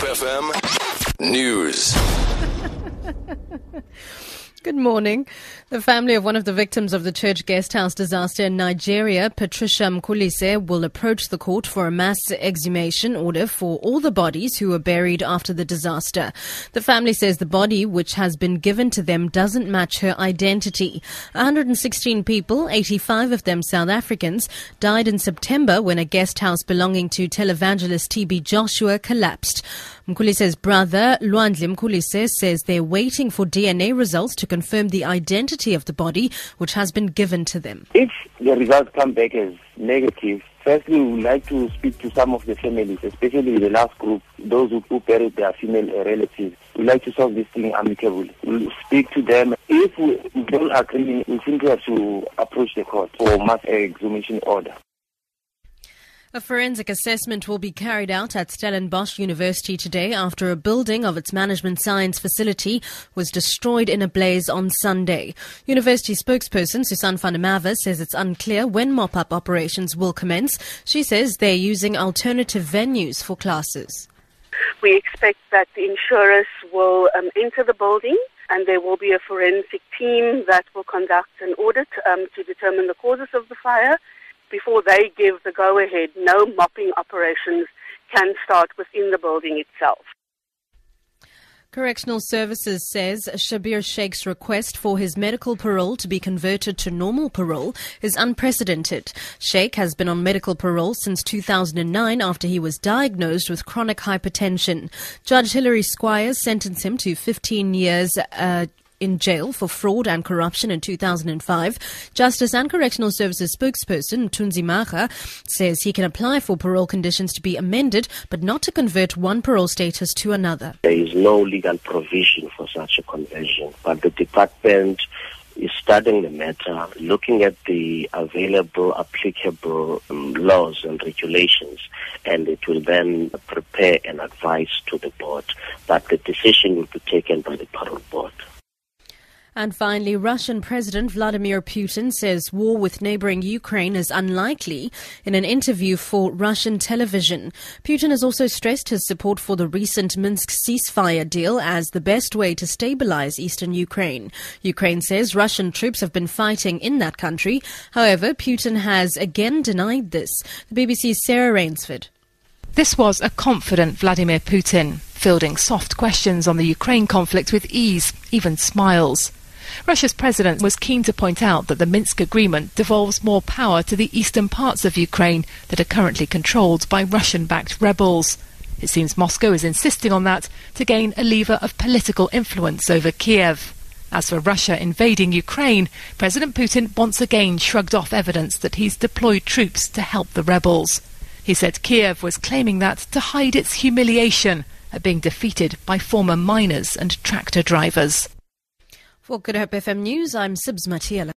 Hope FM News. Good morning. The family of one of the victims of the church guesthouse disaster in Nigeria, Patricia Mkulise, will approach the court for a mass exhumation order for all the bodies who were buried after the disaster. The family says the body, which has been given to them, doesn't match her identity. 116 people, 85 of them South Africans, died in September when a guesthouse belonging to televangelist TB Joshua collapsed. Mkulise's brother, Lwandle Mkulise, says they're waiting for DNA results to confirm the identity of the body which has been given to them. If the results come back as negative, firstly, we would like to speak to some of the families, especially the last group, those who buried their female relatives. We'd like to solve this thing amicably. We'll speak to them. If we don't agree, we simply have to approach the court for mass exhumation order. A forensic assessment will be carried out at Stellenbosch University today after a building of its management science facility was destroyed in a blaze on Sunday. University spokesperson Susan van der Mavis says it's unclear when mop-up operations will commence. She says they're using alternative venues for classes. We expect that the insurers will enter the building, and there will be a forensic team that will conduct an audit to determine the causes of the fire. Before they give the go-ahead, no mopping operations can start within the building itself. Correctional Services says Shabir Sheikh's request for his medical parole to be converted to normal parole is unprecedented. Sheikh has been on medical parole since 2009 after he was diagnosed with chronic hypertension. Judge Hillary Squires sentenced him to 15 years in jail for fraud and corruption in 2005. Justice and Correctional Services spokesperson Tunzi Maha says he can apply for parole conditions to be amended, but not to convert one parole status to another. There is no legal provision for such a conversion, but the department is studying the matter, looking at the available applicable laws and regulations, and it will then prepare an advice to the board. But the decision will be taken by the parole board. And finally, Russian President Vladimir Putin says war with neighboring Ukraine is unlikely in an interview for Russian television. Putin has also stressed his support for the recent Minsk ceasefire deal as the best way to stabilize eastern Ukraine. Ukraine says Russian troops have been fighting in that country. However, Putin has again denied this. The BBC's Sarah Rainsford. This was a confident Vladimir Putin, fielding soft questions on the Ukraine conflict with ease, even smiles. Russia's president was keen to point out that the Minsk agreement devolves more power to the eastern parts of Ukraine that are currently controlled by Russian-backed rebels. It seems Moscow is insisting on that to gain a lever of political influence over Kiev. As for Russia invading Ukraine, President Putin once again shrugged off evidence that he's deployed troops to help the rebels. He said Kiev was claiming that to hide its humiliation at being defeated by former miners and tractor drivers. For Good Hope FM News, I'm Sibs Mathiela.